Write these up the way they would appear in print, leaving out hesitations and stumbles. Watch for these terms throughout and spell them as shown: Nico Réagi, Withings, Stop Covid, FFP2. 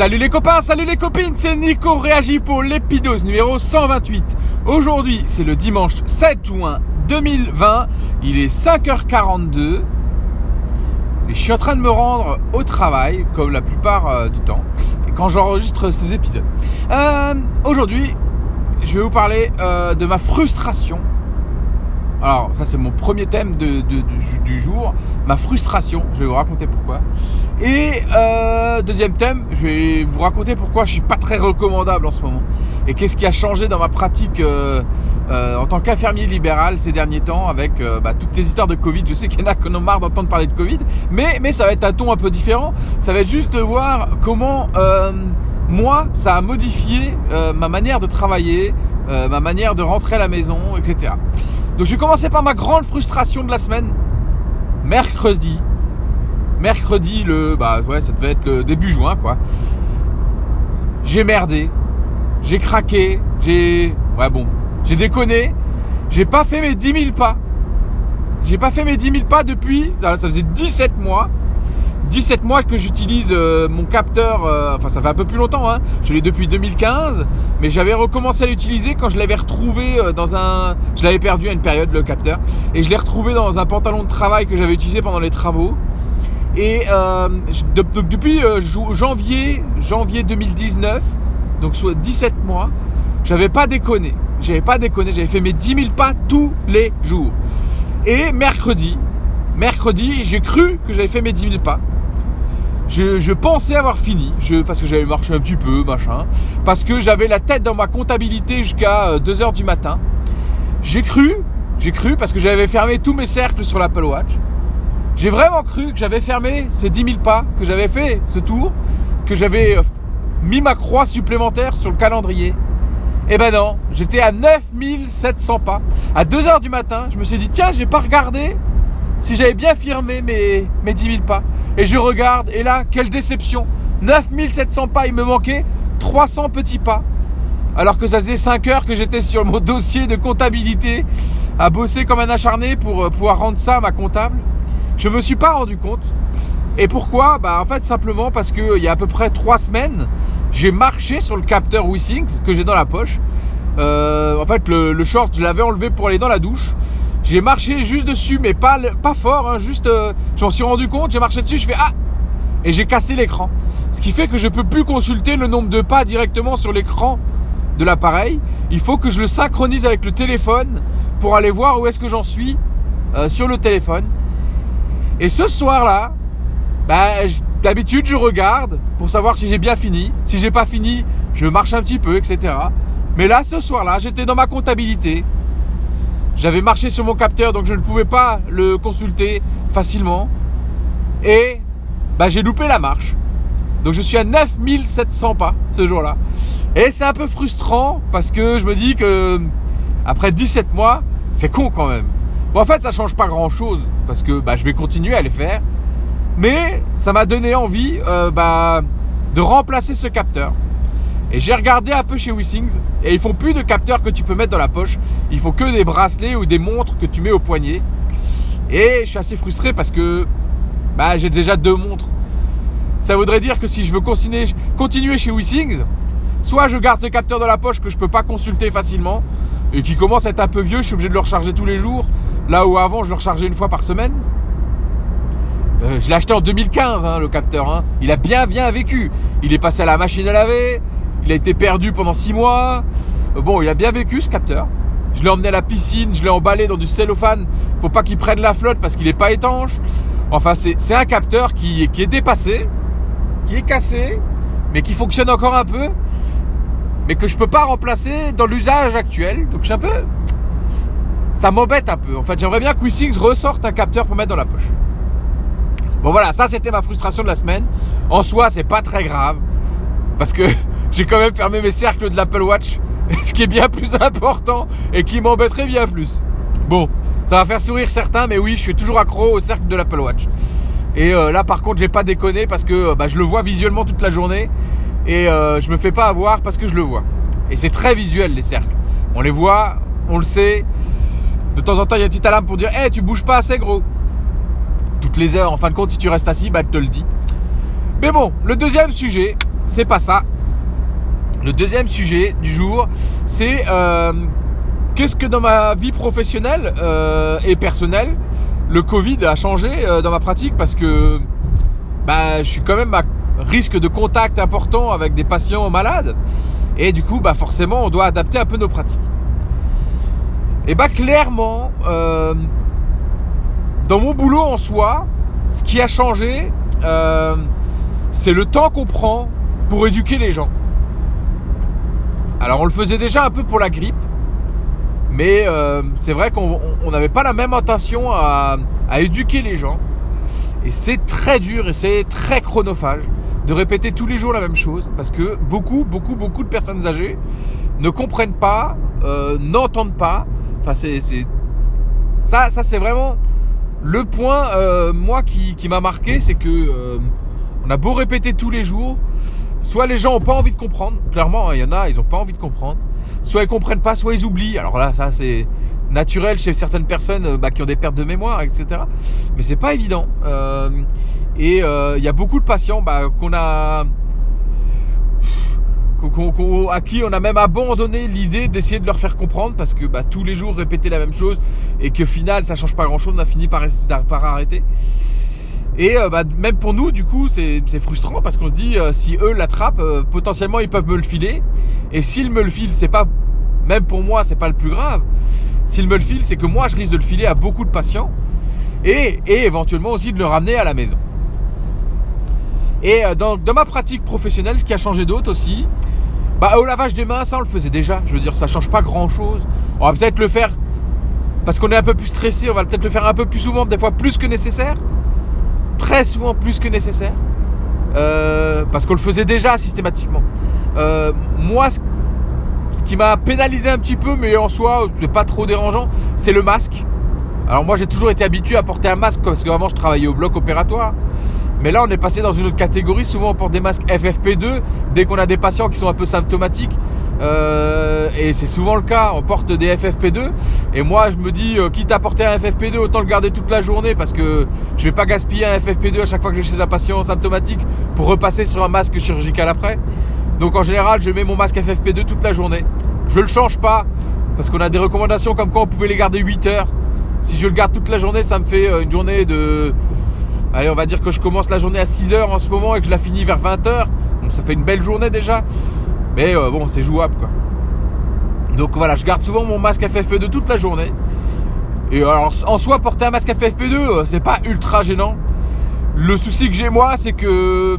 Salut les copains, salut les copines, c'est Nico Réagi pour l'épidose numéro 128. Aujourd'hui, c'est le dimanche 7 juin 2020, il est 5h42 et je suis en train de me rendre au travail, comme la plupart du temps, quand j'enregistre ces épisodes. Aujourd'hui, je vais vous parler de ma frustration. Alors, ça c'est mon premier thème du jour, ma frustration, je vais vous raconter pourquoi. Et deuxième thème, je vais vous raconter pourquoi je ne suis pas très recommandable en ce moment. Et qu'est-ce qui a changé dans ma pratique en tant qu'infirmier libéral ces derniers temps avec toutes ces histoires de Covid. Je sais qu'il y en a qui en ont marre d'entendre parler de Covid, mais ça va être un ton un peu différent. Ça va être juste de voir comment moi, ça a modifié ma manière de travailler, ma manière de rentrer à la maison, etc. Donc je vais commencer par ma grande frustration de la semaine. Mercredi ça devait être le début juin quoi. J'ai merdé, j'ai craqué, j'ai déconné, j'ai pas fait mes 10 000 pas. J'ai pas fait mes 10 000 pas depuis, ça faisait 17 mois. 17 mois que j'utilise mon capteur, ça fait un peu plus longtemps, hein. Je l'ai depuis 2015, mais j'avais recommencé à l'utiliser quand je l'avais retrouvé je l'avais perdu à une période le capteur, et je l'ai retrouvé dans un pantalon de travail que j'avais utilisé pendant les travaux. Et depuis janvier 2019, donc soit 17 mois, j'avais pas déconné, j'avais fait mes 10 000 pas tous les jours. Et mercredi, j'ai cru que j'avais fait mes 10 000 pas. Je pensais avoir fini, parce que j'avais marché un petit peu, parce que j'avais la tête dans ma comptabilité jusqu'à 2h du matin. J'ai cru parce que j'avais fermé tous mes cercles sur l'Apple Watch. J'ai vraiment cru que j'avais fermé ces 10 000 pas, que j'avais fait ce tour, que j'avais mis ma croix supplémentaire sur le calendrier. Eh ben non, j'étais à 9700 pas. À 2h du matin, je me suis dit tiens, j'ai pas regardé si j'avais bien firmé mes 10 000 pas. Et je regarde, et là, quelle déception, 9700 pas, il me manquait 300 petits pas. Alors que ça faisait 5 heures que j'étais sur mon dossier de comptabilité à bosser comme un acharné pour pouvoir rendre ça à ma comptable. Je ne me suis pas rendu compte. Et pourquoi ? En fait, simplement parce qu'il y a à peu près 3 semaines, j'ai marché sur le capteur Withings que j'ai dans la poche. Le short, je l'avais enlevé pour aller dans la douche. J'ai marché juste dessus, mais pas fort, hein, juste je m'en suis rendu compte, j'ai marché dessus, je fais ah, et j'ai cassé l'écran. Ce qui fait que je peux plus consulter le nombre de pas directement sur l'écran de l'appareil. Il faut que je le synchronise avec le téléphone pour aller voir où est-ce que j'en suis sur le téléphone. Et ce soir-là, d'habitude je regarde pour savoir si j'ai bien fini. Si j'ai pas fini, je marche un petit peu, etc. Mais là, ce soir-là, j'étais dans ma comptabilité. J'avais marché sur mon capteur, donc je ne pouvais pas le consulter facilement. Et j'ai loupé la marche. Donc je suis à 9700 pas ce jour-là. Et c'est un peu frustrant parce que je me dis que après 17 mois, c'est con quand même. Bon, en fait, ça ne change pas grand-chose parce que je vais continuer à les faire. Mais ça m'a donné envie de remplacer ce capteur. Et j'ai regardé un peu chez Withings et ils font plus de capteurs que tu peux mettre dans la poche. Ils font que des bracelets ou des montres que tu mets au poignet. Et je suis assez frustré parce que j'ai déjà 2 montres. Ça voudrait dire que si je veux continuer chez Withings, soit je garde ce capteur dans la poche que je peux pas consulter facilement et qui commence à être un peu vieux, je suis obligé de le recharger tous les jours. Là où avant je le rechargeais une fois par semaine. Je l'ai acheté en 2015 le capteur. Il a bien vécu. Il est passé à la machine à laver. Il a été perdu pendant 6 mois. Bon, il a bien vécu ce capteur. Je l'ai emmené à la piscine, je l'ai emballé dans du cellophane pour pas qu'il prenne la flotte parce qu'il n'est pas étanche. Enfin, c'est un capteur qui est dépassé, qui est cassé, mais qui fonctionne encore un peu, mais que je peux pas remplacer dans l'usage actuel. Donc, ça m'embête un peu. En fait, j'aimerais bien que Withings ressorte un capteur pour mettre dans la poche. Bon, voilà, ça c'était ma frustration de la semaine. En soi, c'est pas très grave parce que j'ai quand même fermé mes cercles de l'Apple Watch, ce qui est bien plus important et qui m'embêterait bien plus. Bon, ça va faire sourire certains, mais oui, je suis toujours accro au cercle de l'Apple Watch. Et là, par contre, j'ai pas déconné parce que je le vois visuellement toute la journée et je me fais pas avoir parce que je le vois. Et c'est très visuel les cercles. On les voit, on le sait. De temps en temps, il y a une petite alarme pour dire « Hey, tu bouges pas assez gros !» Toutes les heures, en fin de compte, si tu restes assis, elle te le dit. Mais bon, le deuxième sujet... c'est pas ça. Le deuxième sujet du jour, c'est qu'est-ce que dans ma vie professionnelle et personnelle, le Covid a changé dans ma pratique, parce que bah, je suis quand même à risque de contact important avec des patients malades, et du coup bah, forcément on doit adapter un peu nos pratiques. Et bah clairement, dans mon boulot en soi, ce qui a changé, c'est le temps qu'on prend pour éduquer les gens. Alors on le faisait déjà un peu pour la grippe, mais c'est vrai qu'on n'avait pas la même intention à éduquer les gens. Et c'est très dur et c'est très chronophage de répéter tous les jours la même chose, parce que beaucoup de personnes âgées ne comprennent pas, n'entendent pas. Enfin, ça c'est vraiment le point moi qui m'a marqué, c'est que on a beau répéter tous les jours, soit les gens n'ont pas envie de comprendre, clairement, il y en a, ils n'ont pas envie de comprendre, soit ils ne comprennent pas, soit ils oublient. Alors là, ça c'est naturel chez certaines personnes bah, qui ont des pertes de mémoire, etc. Mais c'est pas évident. Il y a beaucoup de patients bah, à qui on a même abandonné l'idée d'essayer de leur faire comprendre, parce que bah, tous les jours répéter la même chose et qu'au final ça ne change pas grand chose, on a fini par arrêter. Et bah, même pour nous, du coup, c'est frustrant, parce qu'on se dit si eux l'attrapent, potentiellement ils peuvent me le filer. Et s'ils me le filent, c'est pas, même pour moi, c'est pas le plus grave. S'ils me le filent, c'est que moi je risque de le filer à beaucoup de patients et éventuellement aussi de le ramener à la maison. Et dans ma pratique professionnelle, ce qui a changé d'autre aussi, bah, au lavage des mains, ça on le faisait déjà. Je veux dire, ça change pas grand chose. On va peut-être le faire parce qu'on est un peu plus stressé, on va peut-être le faire un peu plus souvent, des fois plus que nécessaire. Très souvent plus que nécessaire, parce qu'on le faisait déjà systématiquement. Moi, ce qui m'a pénalisé un petit peu, mais en soi c'est pas trop dérangeant, c'est le masque. Alors moi j'ai toujours été habitué à porter un masque, parce qu'avant je travaillais au bloc opératoire, mais là on est passé dans une autre catégorie. Souvent on porte des masques FFP2 dès qu'on a des patients qui sont un peu symptomatiques, et c'est souvent le cas, on porte des FFP2. Et moi je me dis quitte à porter un FFP2, autant le garder toute la journée, parce que je vais pas gaspiller un FFP2 à chaque fois que je vais chez un patient symptomatique pour repasser sur un masque chirurgical après. Donc en général je mets mon masque FFP2 toute la journée, je le change pas, parce qu'on a des recommandations comme quoi on pouvait les garder 8 heures. Si je le garde toute la journée, ça me fait une journée de, allez on va dire que je commence la journée à 6 heures en ce moment et que je la finis vers 20 heures, donc ça fait une belle journée déjà. Mais bon, c'est jouable quoi. Donc voilà, je garde souvent mon masque FFP2 toute la journée. Et alors en soi, porter un masque FFP2, c'est pas ultra gênant. Le souci que j'ai moi, c'est que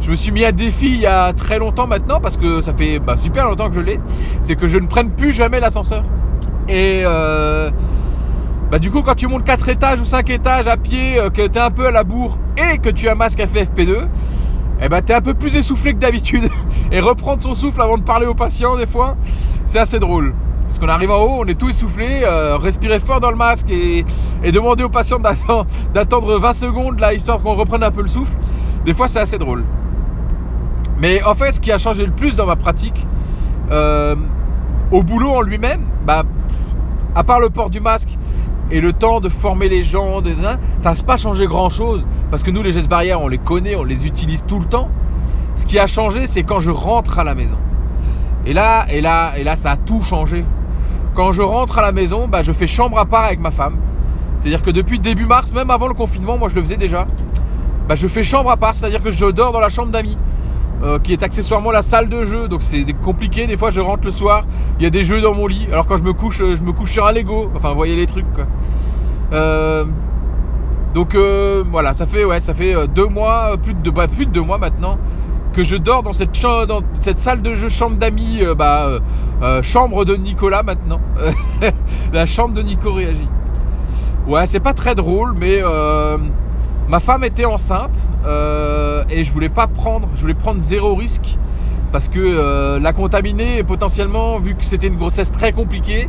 je me suis mis à défi il y a très longtemps maintenant, parce que ça fait bah, super longtemps que je l'ai. C'est que je ne prenne plus jamais l'ascenseur. Et bah, du coup, quand tu montes 4 étages ou 5 étages à pied, que tu es un peu à la bourre et que tu as un masque FFP2, eh ben, t'es un peu plus essoufflé que d'habitude. Et reprendre son souffle avant de parler aux patients, des fois, c'est assez drôle. Parce qu'on arrive en haut, on est tout essoufflé, respirer fort dans le masque et demander aux patients d'attendre 20 secondes, là, histoire qu'on reprenne un peu le souffle. Des fois, c'est assez drôle. Mais en fait, ce qui a changé le plus dans ma pratique, au boulot en lui-même, bah, à part le port du masque et le temps de former les gens, ça n'a pas changé grand-chose, parce que nous, les gestes barrières, on les connaît, on les utilise tout le temps. Ce qui a changé, c'est quand je rentre à la maison. Et là, ça a tout changé. Quand je rentre à la maison, bah, je fais chambre à part avec ma femme. C'est-à-dire que depuis début mars, même avant le confinement, moi je le faisais déjà, bah, je fais chambre à part, c'est-à-dire que je dors dans la chambre d'amis, qui est accessoirement la salle de jeu. Donc c'est compliqué, des fois je rentre le soir, il y a des jeux dans mon lit, alors quand je me couche sur un Lego. Enfin vous voyez les trucs quoi. Donc voilà, ça fait 2 mois, plus de 2 mois maintenant, que je dors dans cette salle de jeu, chambre d'amis, chambre de Nicolas maintenant. La chambre de Nico Réagi. Ouais, c'est pas très drôle, mais ma femme était enceinte, et je voulais prendre zéro risque, parce que la contaminer potentiellement, vu que c'était une grossesse très compliquée,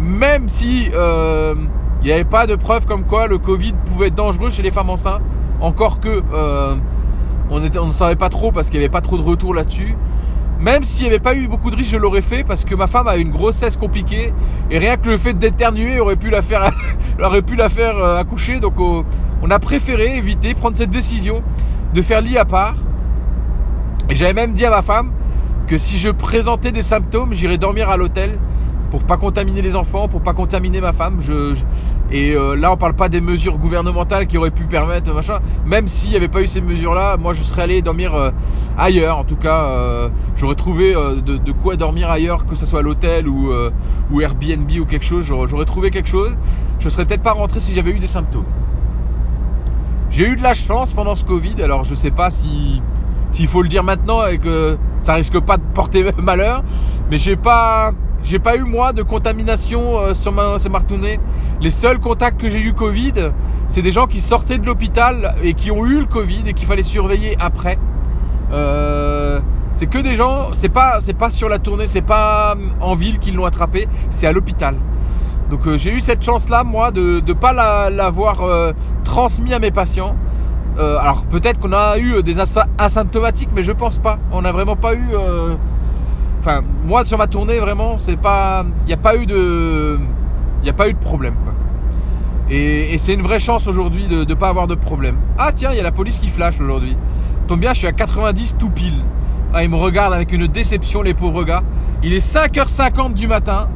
même si il n'y avait pas de preuve comme quoi le Covid pouvait être dangereux chez les femmes enceintes, encore que on ne savait pas trop, parce qu'il n'y avait pas trop de retour là-dessus. Même s'il n'y avait pas eu beaucoup de risques, je l'aurais fait, parce que ma femme a une grossesse compliquée, et rien que le fait d'éternuer aurait pu la faire accoucher. Donc on a préféré éviter, prendre cette décision de faire lit à part. Et j'avais même dit à ma femme que si je présentais des symptômes, j'irais dormir à l'hôtel pour pas contaminer les enfants, pour pas contaminer ma femme. Là, on parle pas des mesures gouvernementales qui auraient pu permettre machin. Même s'il n'y avait pas eu ces mesures-là, moi, je serais allé dormir ailleurs. En tout cas, j'aurais trouvé de quoi dormir ailleurs, que ce soit à l'hôtel ou Airbnb ou quelque chose. J'aurais trouvé quelque chose. Je serais peut-être pas rentré si j'avais eu des symptômes. J'ai eu de la chance pendant ce Covid. Alors, je sais pas s'il faut le dire maintenant et que ça risque pas de porter malheur, mais j'ai pas eu moi de contamination sur ma retournée. Les seuls contacts que j'ai eu Covid, c'est des gens qui sortaient de l'hôpital et qui ont eu le Covid et qu'il fallait surveiller après. C'est que des gens, c'est pas sur la tournée, c'est pas en ville qu'ils l'ont attrapé, c'est à l'hôpital. Donc j'ai eu cette chance là moi de pas l'avoir transmis à mes patients. Alors peut-être qu'on a eu des asymptomatiques, mais je pense pas. On n'a vraiment pas eu. Enfin, moi sur ma tournée, vraiment, c'est pas. Il n'y a pas eu de problème, quoi. Et c'est une vraie chance aujourd'hui de ne pas avoir de problème. Ah tiens, il y a la police qui flash aujourd'hui. Ça tombe bien, je suis à 90 tout pile. Ah, ils me regardent avec une déception, les pauvres gars. Il est 5h50 du matin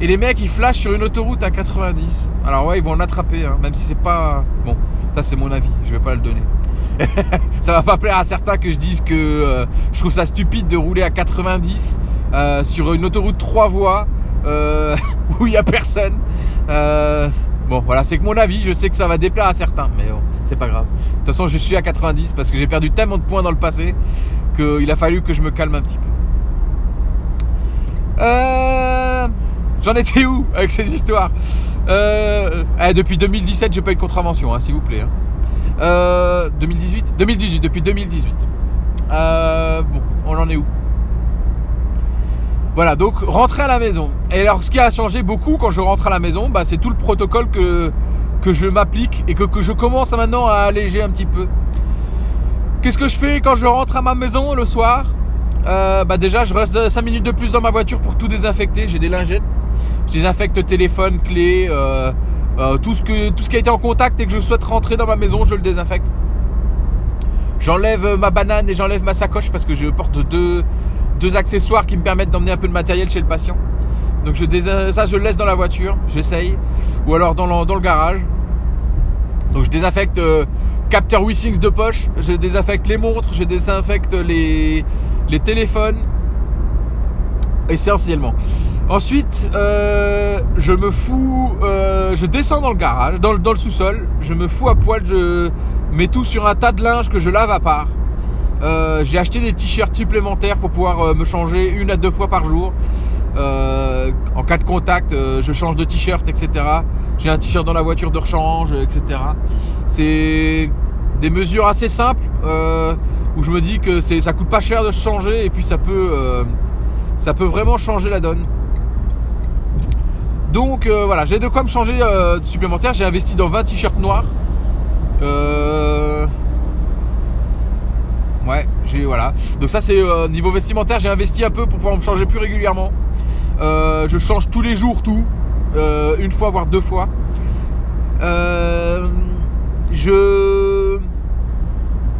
et les mecs ils flashent sur une autoroute à 90. Alors ouais, ils vont l'attraper, hein, même si c'est pas. Bon, ça c'est mon avis, je vais pas le donner. Ça va pas plaire à certains que je dise que je trouve ça stupide de rouler à 90 sur une autoroute 3 voies où il n'y a personne. Bon voilà, c'est que mon avis, je sais que ça va déplaire à certains, mais bon, c'est pas grave. De toute façon, je suis à 90 parce que j'ai perdu tellement de points dans le passé qu'il a fallu que je me calme un petit peu. J'en étais où avec ces histoires? Depuis 2017, j'ai pas eu de contravention, hein, s'il vous plaît. Hein. 2018, depuis 2018. Bon, on en est où? Voilà, donc rentrer à la maison. Et alors, ce qui a changé beaucoup quand je rentre à la maison, bah, c'est tout le protocole que je m'applique et que je commence maintenant à alléger un petit peu. Qu'est-ce que je fais quand je rentre à ma maison le soir? Déjà, je reste 5 minutes de plus dans ma voiture pour tout désinfecter. J'ai des lingettes. Je désinfecte téléphone, clé, tout ce qui a été en contact et que je souhaite rentrer dans ma maison, je le désinfecte. J'enlève ma banane et j'enlève ma sacoche parce que je porte deux accessoires qui me permettent d'emmener un peu de matériel chez le patient. Donc ça, je le laisse dans la voiture, j'essaye. Ou alors dans le garage. Donc je désinfecte capteur Withings de poche, je désinfecte les montres, je désinfecte les téléphones. Essentiellement. Ensuite, je descends dans le garage, dans le sous-sol, je me fous à poil, je mets tout sur un tas de linge que je lave à part. J'ai acheté des t-shirts supplémentaires pour pouvoir me changer 1 à 2 fois par jour. En cas de contact, je change de t-shirt, etc. J'ai un t-shirt dans la voiture de rechange, etc. C'est des mesures assez simples où je me dis que ça coûte pas cher de se changer et puis ça peut vraiment changer la donne. Donc voilà, j'ai de quoi me changer de supplémentaire. J'ai investi dans 20 t-shirts noirs. Ouais, voilà. Donc ça c'est niveau vestimentaire, j'ai investi un peu pour pouvoir me changer plus régulièrement. Je change tous les jours tout, 1 fois voire 2 fois.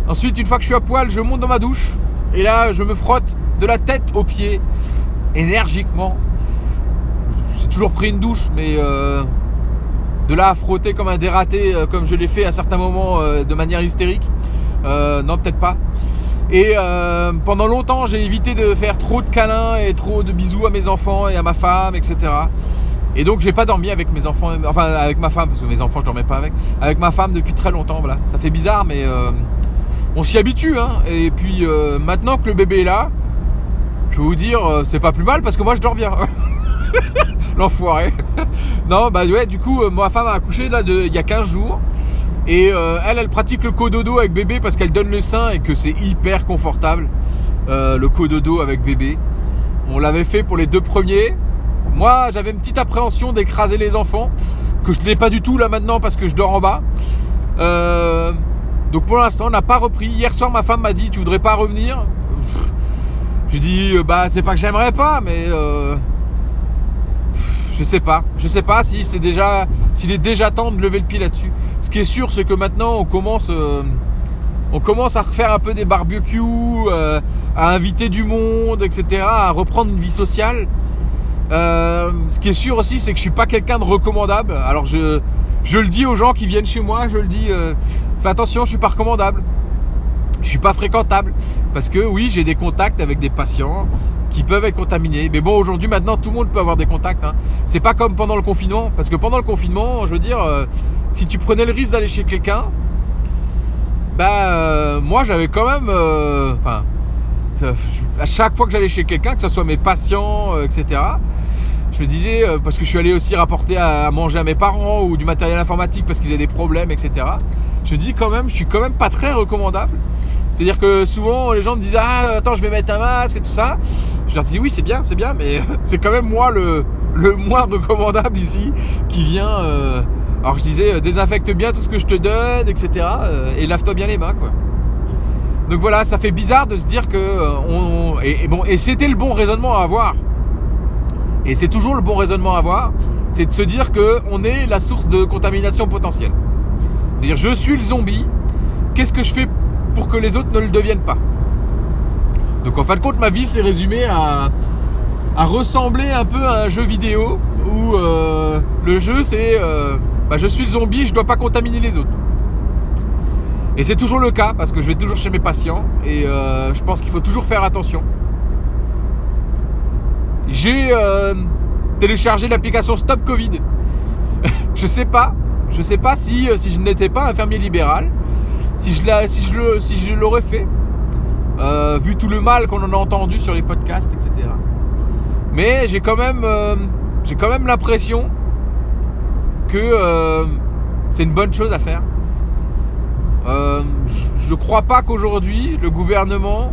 Ensuite, une fois que je suis à poil, je monte dans ma douche et là je me frotte de la tête aux pieds, énergiquement. J'ai toujours pris une douche, mais de là à frotter comme un dératé, comme je l'ai fait à certains moments de manière hystérique, non, peut-être pas. Et pendant longtemps, j'ai évité de faire trop de câlins et trop de bisous à mes enfants et à ma femme, etc. Et donc, j'ai pas dormi avec mes enfants, enfin avec ma femme, parce que mes enfants, je dormais pas avec ma femme depuis très longtemps. Voilà, ça fait bizarre, mais on s'y habitue, hein. Et puis maintenant que le bébé est là, je vais vous dire, c'est pas plus mal parce que moi je dors bien. L'enfoiré. Non, bah ouais, du coup, ma femme a accouché là il y a 15 jours. Et elle pratique le cododo avec bébé parce qu'elle donne le sein et que c'est hyper confortable. Le cododo avec bébé. On l'avait fait pour les 2 premiers. Moi, j'avais une petite appréhension d'écraser les enfants, que je n'ai pas du tout là maintenant parce que je dors en bas. Donc pour l'instant, on n'a pas repris. Hier soir, ma femme m'a dit, tu voudrais pas revenir? J'ai dit, bah c'est pas que j'aimerais pas, mais je sais pas si s'il est déjà temps de lever le pied là-dessus. Ce qui est sûr, c'est que maintenant on commence on commence à refaire un peu des barbecues, à inviter du monde, etc., à reprendre une vie sociale. Ce qui est sûr aussi, c'est que je suis pas quelqu'un de recommandable. Alors je le dis aux gens qui viennent chez moi, je le dis, fais attention, je suis pas recommandable, je suis pas fréquentable, parce que oui, j'ai des contacts avec des patients qui peuvent être contaminés. Mais bon, aujourd'hui, maintenant, tout le monde peut avoir des contacts, hein. C'est pas comme pendant le confinement, parce que pendant le confinement, je veux dire, si tu prenais le risque d'aller chez quelqu'un, moi, j'avais quand même, à chaque fois que j'allais chez quelqu'un, que ce soit mes patients, etc., je me disais, parce que je suis allé aussi rapporter à manger à mes parents ou du matériel informatique parce qu'ils avaient des problèmes, etc. Je dis quand même, je suis quand même pas très recommandable. C'est-à-dire que souvent les gens me disent, ah attends, je vais mettre un masque et tout ça. Je leur dis oui, c'est bien, mais c'est quand même moi le moins recommandable ici qui vient. Alors je disais, désinfecte bien tout ce que je te donne, etc. Et lave-toi bien les mains, quoi. Donc voilà, ça fait bizarre de se dire que c'était le bon raisonnement à avoir. Et c'est toujours le bon raisonnement à avoir, c'est de se dire qu'on est la source de contamination potentielle. C'est-à-dire, je suis le zombie, qu'est-ce que je fais pour que les autres ne le deviennent pas? Donc en fin de compte, ma vie s'est résumée à ressembler un peu à un jeu vidéo où le jeu c'est je suis le zombie, je ne dois pas contaminer les autres. Et c'est toujours le cas, parce que je vais toujours chez mes patients et je pense qu'il faut toujours faire attention. J'ai téléchargé l'application Stop Covid. Je sais pas si je n'étais pas un fermier libéral, si je l'aurais fait, vu tout le mal qu'on en a entendu sur les podcasts, etc. Mais j'ai quand même l'impression que c'est une bonne chose à faire. Je crois pas qu'aujourd'hui le gouvernement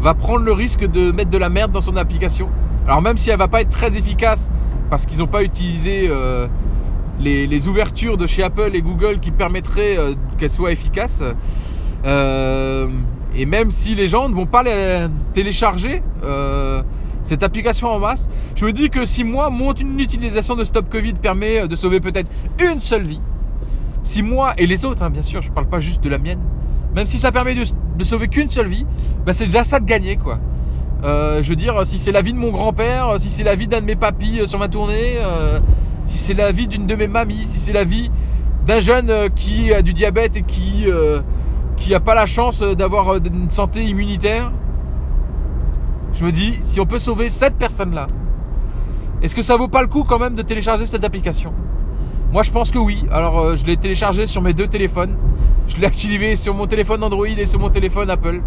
va prendre le risque de mettre de la merde dans son application. Alors même si elle va pas être très efficace, parce qu'ils n'ont pas utilisé les ouvertures de chez Apple et Google qui permettraient qu'elle soit efficace, et même si les gens ne vont pas télécharger cette application en masse, je me dis que si moi, mon utilisation de Stop Covid permet de sauver peut-être une seule vie, si moi et les autres, hein, bien sûr, je ne parle pas juste de la mienne, même si ça permet de sauver qu'une seule vie, c'est déjà ça de gagner, quoi. Je veux dire, si c'est la vie de mon grand-père, si c'est la vie d'un de mes papis sur ma tournée, si c'est la vie d'une de mes mamies, si c'est la vie d'un jeune qui a du diabète et qui n'a pas la chance d'avoir une santé immunitaire, je me dis, si on peut sauver cette personne-là, est-ce que ça vaut pas le coup quand même de télécharger cette application ? Moi, je pense que oui. Alors, je l'ai téléchargé sur mes deux téléphones. Je l'ai activé sur mon téléphone Android et sur mon téléphone Apple.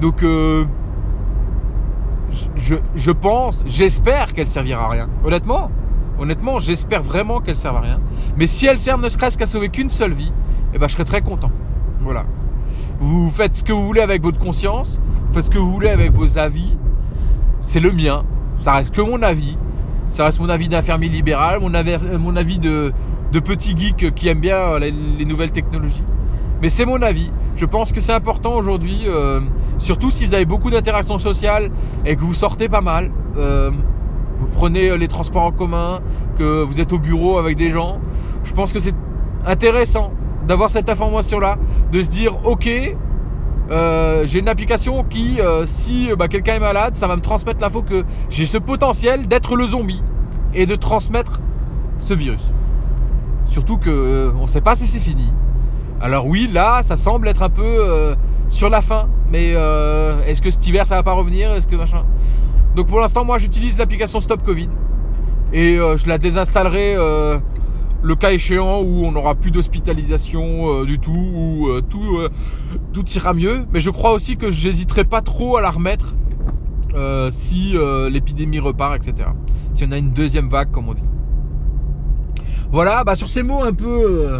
Donc, je pense, j'espère qu'elle servira à rien. Honnêtement, j'espère vraiment qu'elle serve à rien. Mais si elle sert ne serait-ce qu'à sauver qu'une seule vie, je serai très content. Voilà. Vous faites ce que vous voulez avec votre conscience. Vous faites ce que vous voulez avec vos avis. C'est le mien. Ça reste que mon avis. Ça reste mon avis d'un fermier libéral, mon avis de petit geek qui aime bien les nouvelles technologies. Mais c'est mon avis. Je pense que c'est important aujourd'hui, surtout si vous avez beaucoup d'interactions sociales et que vous sortez pas mal, vous prenez les transports en commun, que vous êtes au bureau avec des gens. Je pense que c'est intéressant d'avoir cette information-là, de se dire « Ok, j'ai une application qui, si quelqu'un est malade, ça va me transmettre l'info que j'ai ce potentiel d'être le zombie et de transmettre ce virus. » Surtout qu'on ne sait pas si c'est fini. Alors oui, là, ça semble être un peu sur la fin. Mais est-ce que cet hiver, ça ne va pas revenir ? Est-ce que machin ? Donc pour l'instant, moi, j'utilise l'application Stop Covid. Et je la désinstallerai le cas échéant où on n'aura plus d'hospitalisation du tout, où tout ira mieux. Mais je crois aussi que j'hésiterai pas trop à la remettre si l'épidémie repart, etc. Si on a une deuxième vague, comme on dit. Voilà, sur ces mots un peu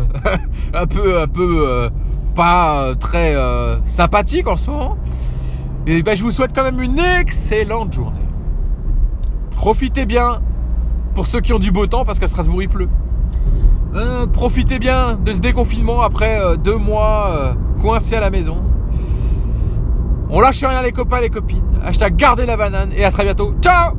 pas très sympathiques en ce moment, et je vous souhaite quand même une excellente journée. Profitez bien pour ceux qui ont du beau temps, parce qu'à Strasbourg il pleut. Profitez bien de ce déconfinement après 2 mois coincés à la maison. On lâche rien les copains, les copines. #gardez la banane et à très bientôt. Ciao!